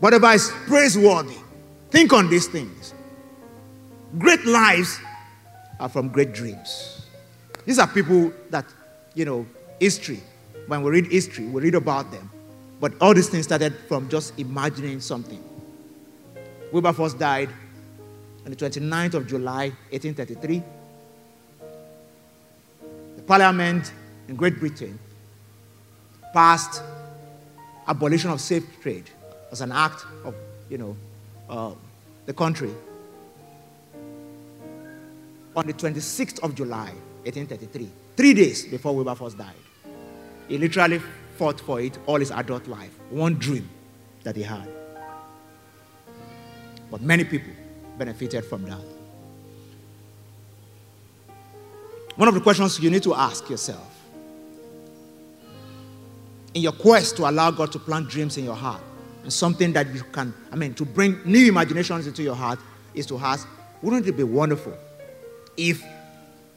whatever is praiseworthy, think on these things. Great lives are from great dreams. These are people that, you know, history, when we read history, we read about them. But all these things started from just imagining something. Wilberforce died on the twenty-ninth of July, eighteen thirty-three. The Parliament in Great Britain passed abolition of slave trade as an act of, you know, uh, the country. On the twenty-sixth of July, eighteen thirty-three, three days before Wilberforce died, he literally fought for it all his adult life, one dream that he had. But many people benefited from that. One of the questions you need to ask yourself in your quest to allow God to plant dreams in your heart, and something that you can, I mean, to bring new imaginations into your heart, is to ask, wouldn't it be wonderful if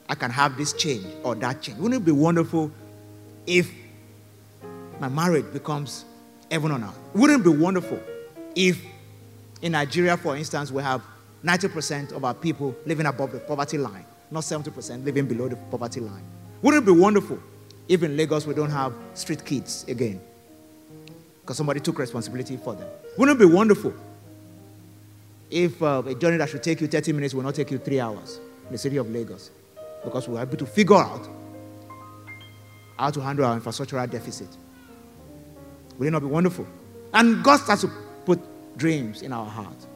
I can have this change or that change? Wouldn't it be wonderful if my marriage becomes heaven on earth? Wouldn't it be wonderful if in Nigeria, for instance, we have ninety percent of our people living above the poverty line, not seventy percent living below the poverty line? Wouldn't it be wonderful if in Lagos we don't have street kids again because somebody took responsibility for them? Wouldn't it be wonderful if uh, a journey that should take you thirty minutes will not take you three hours in the city of Lagos because we were able to figure out how to handle our infrastructural deficit? Would it not be wonderful? And God starts to put dreams in our heart.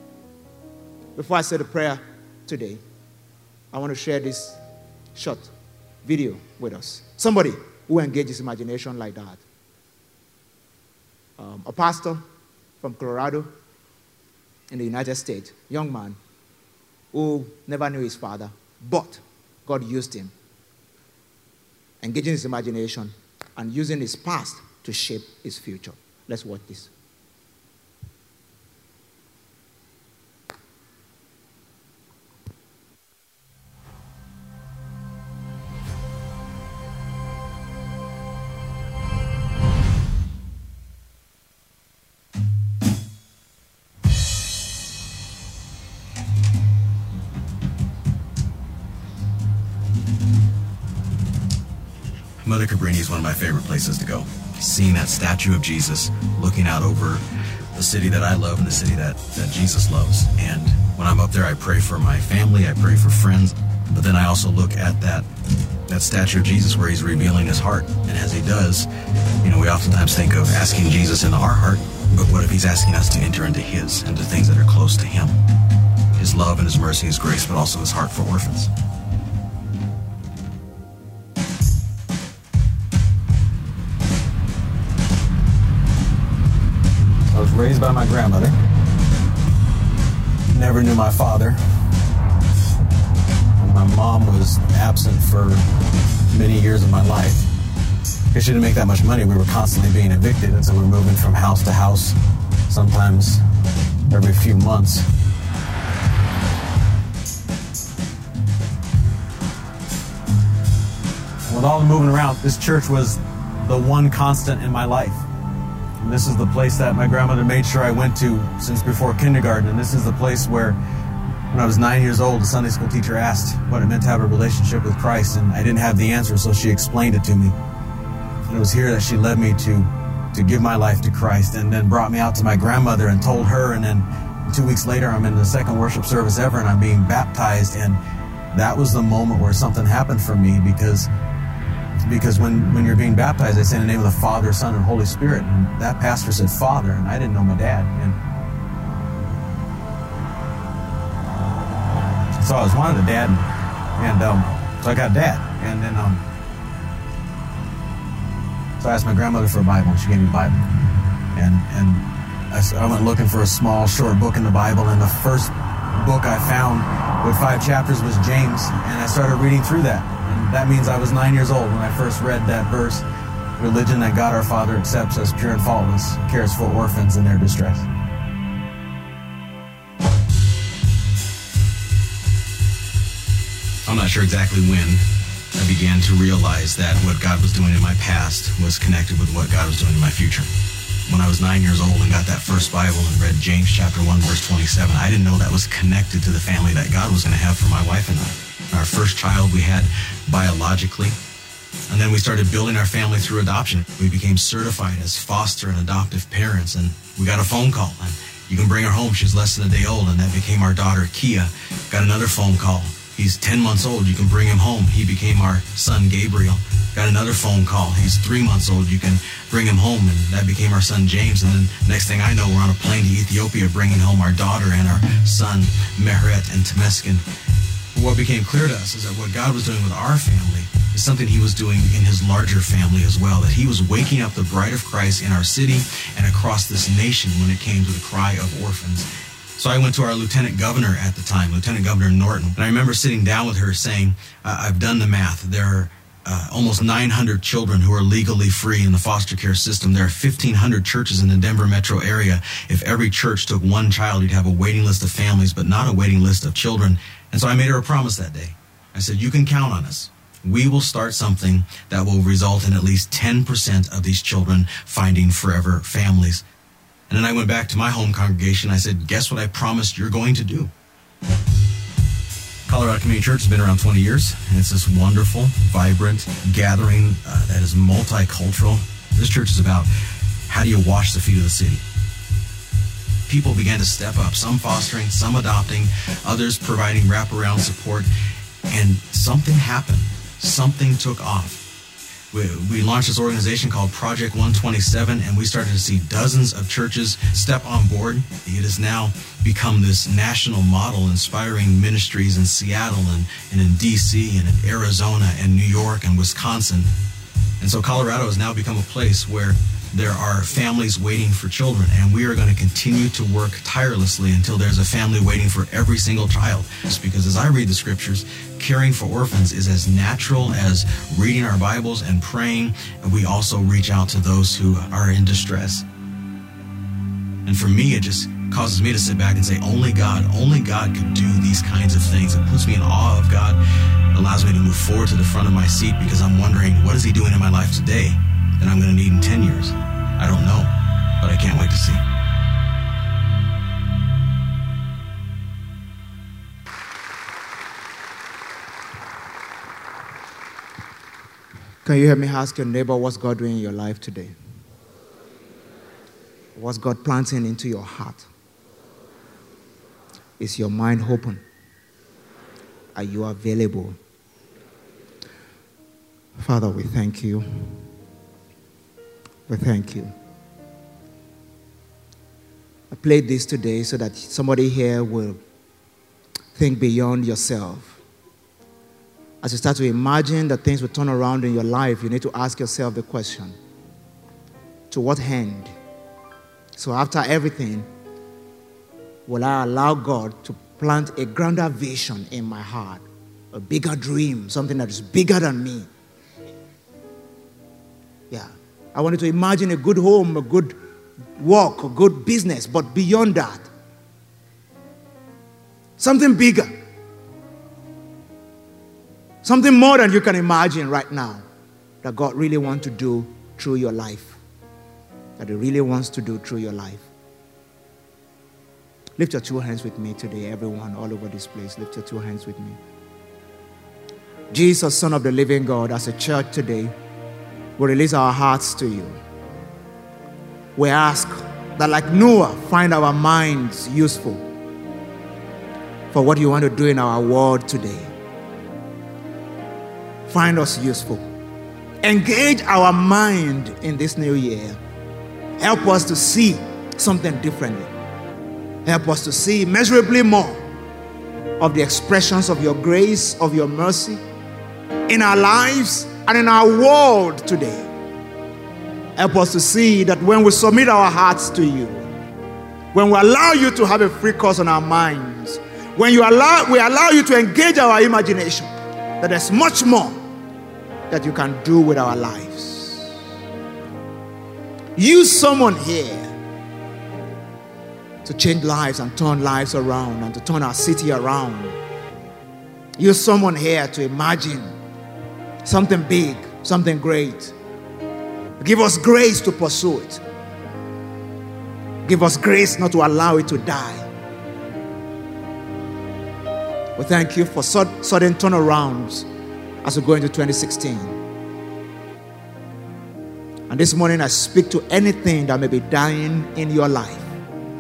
Before I say the prayer today, I want to share this short video with us. Somebody who engages imagination like that. Um, a pastor from Colorado in the United States, young man who never knew his father, but God used him, engaging his imagination and using his past to shape his future. Let's watch this. Mother Cabrini is one of my favorite places to go. Seeing that statue of Jesus, looking out over the city that I love and the city that, that Jesus loves. And when I'm up there, I pray for my family, I pray for friends, but then I also look at that, that statue of Jesus where he's revealing his heart. And as he does, you know, we oftentimes think of asking Jesus into our heart, but what if he's asking us to enter into his, into things that are close to him? His love and his mercy, his grace, but also his heart for orphans. Raised by my grandmother. Never knew my father. My mom was absent for many years of my life. Because she didn't make that much money, we were constantly being evicted, and so we were moving from house to house, sometimes every few months. With all the moving around, this church was the one constant in my life. And this is the place that my grandmother made sure I went to since before kindergarten. And this is the place where, when I was nine years old, a Sunday school teacher asked what it meant to have a relationship with Christ. And I didn't have the answer, so she explained it to me. And it was here that she led me to to give my life to Christ, and then brought me out to my grandmother and told her. And then two weeks later, I'm in the second worship service ever, and I'm being baptized. And that was the moment where something happened for me, because because when, when you're being baptized, they say in the name of the Father, Son, and Holy Spirit. And that pastor said Father, and I didn't know my dad. And so I was wanting a dad, and, and um, so I got a dad. And then um, so I asked my grandmother for a Bible, and she gave me a Bible. And, and I, I went looking for a small, short book in the Bible, and the first book I found with five chapters was James, and I started reading through that. And that means I was nine years old when I first read that verse, religion that God our Father accepts us pure and faultless, cares for orphans in their distress. I'm not sure exactly when I began to realize that what God was doing in my past was connected with what God was doing in my future. When I was nine years old and got that first Bible and read James chapter one, verse twenty-seven, I didn't know that was connected to the family that God was going to have for my wife and I. Our first child we had biologically, and then we started building our family through adoption. We became certified as foster and adoptive parents, and we got a phone call, and you can bring her home. She's less than a day old, and that became our daughter, Kia. Got another phone call. He's ten months old. You can bring him home. He became our son, Gabriel. Got another phone call. He's three months old. You can bring him home. And that became our son, James. And then next thing I know, we're on a plane to Ethiopia, bringing home our daughter and our son, Mehret and Temeskin. What became clear to us is that what God was doing with our family is something he was doing in his larger family as well, that he was waking up the bride of Christ in our city and across this nation when it came to the cry of orphans. So I went to our Lieutenant Governor at the time, Lieutenant Governor Norton, and I remember sitting down with her saying, I've done the math. There are Uh, almost nine hundred children who are legally free in the foster care system. There are fifteen hundred churches in the Denver metro area. If every church took one child, you'd have a waiting list of families, but not a waiting list of children. And so I made her a promise that day. I said, you can count on us. We will start something that will result in at least ten percent of these children finding forever families. And then I went back to my home congregation. I said, guess what I promised you're going to do? Colorado Community Church has been around twenty years, and it's this wonderful, vibrant gathering uh, that is multicultural. This church is about how do you wash the feet of the city. People began to step up, some fostering, some adopting, others providing wraparound support, and something happened. Something took off. We, we launched this organization called Project one twenty-seven, and we started to see dozens of churches step on board. It has now become this national model, inspiring ministries in Seattle and, and in D C and in Arizona and New York and Wisconsin. And so Colorado has now become a place where there are families waiting for children, and we are going to continue to work tirelessly until there's a family waiting for every single child. Just because as I read the scriptures, caring for orphans is as natural as reading our Bibles and praying, and we also reach out to those who are in distress. And for me, it just causes me to sit back and say, only God, only God could do these kinds of things. It puts me in awe of God, it allows me to move forward to the front of my seat because I'm wondering, what is he doing in my life today that I'm going to need in ten years. I don't know, but I can't wait to see. Can you hear me? Ask your neighbor, what's God doing in your life today? What's God planting into your heart? Is your mind open? Are you available? Father, we thank you. We thank you. I played this today so that somebody here will think beyond yourself. As you start to imagine that things will turn around in your life, you need to ask yourself the question, to what end? So after everything, will I allow God to plant a grander vision in my heart, a bigger dream, something that is bigger than me? Yeah. I wanted to imagine a good home, a good work, a good business, but beyond that, something bigger. Something more than you can imagine right now that God really wants to do through your life. That he really wants to do through your life. Lift your two hands with me today, everyone, all over this place. Lift your two hands with me. Jesus, Son of the living God, as a church today, we release our hearts to you. We ask that like Noah, find our minds useful for what you want to do in our world today. find us useful. Engage our mind in this new year. Help us to see something differently. Help us to see measurably more of the expressions of your grace, of your mercy in our lives and in our world today. Help us to see that when we submit our hearts to you, when we allow you to have a free course on our minds, when you allow, we allow you to engage our imagination, that there's much more that you can do with our lives. Use someone here to change lives and turn lives around and to turn our city around. Use someone here to imagine something big, something great. Give us grace to pursue it. Give us grace not to allow it to die. We thank you for sudden turnarounds as we go into twenty sixteen. And this morning I speak to anything that may be dying in your life.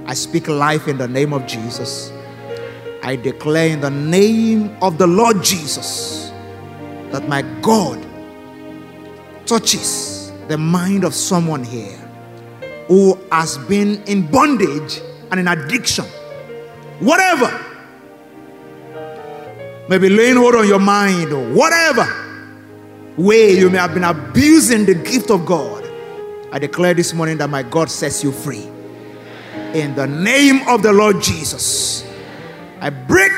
I speak life in the name of Jesus. I declare in the name of the Lord Jesus that my God touches the mind of someone here who has been in bondage and in addiction. Whatever may be laying hold on your mind, or whatever way you may have been abusing the gift of God, I declare this morning that my God sets you free. In the name of the Lord Jesus, I break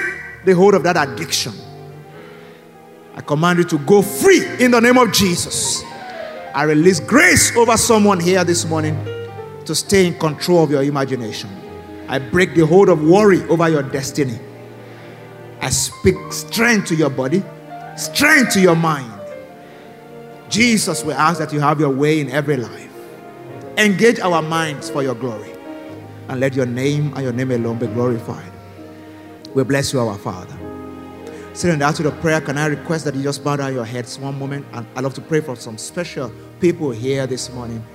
the hold of that addiction. I command you to go free in the name of Jesus. I release grace over someone here this morning to stay in control of your imagination. I break the hold of worry over your destiny. I speak strength to your body, strength to your mind. Jesus, we ask that you have your way in every life. Engage our minds for your glory. And let your name and your name alone be glorified. We bless you, our Father. Sitting down to the prayer, can I request that you just bow down your heads one moment? And I'd love to pray for some special people here this morning.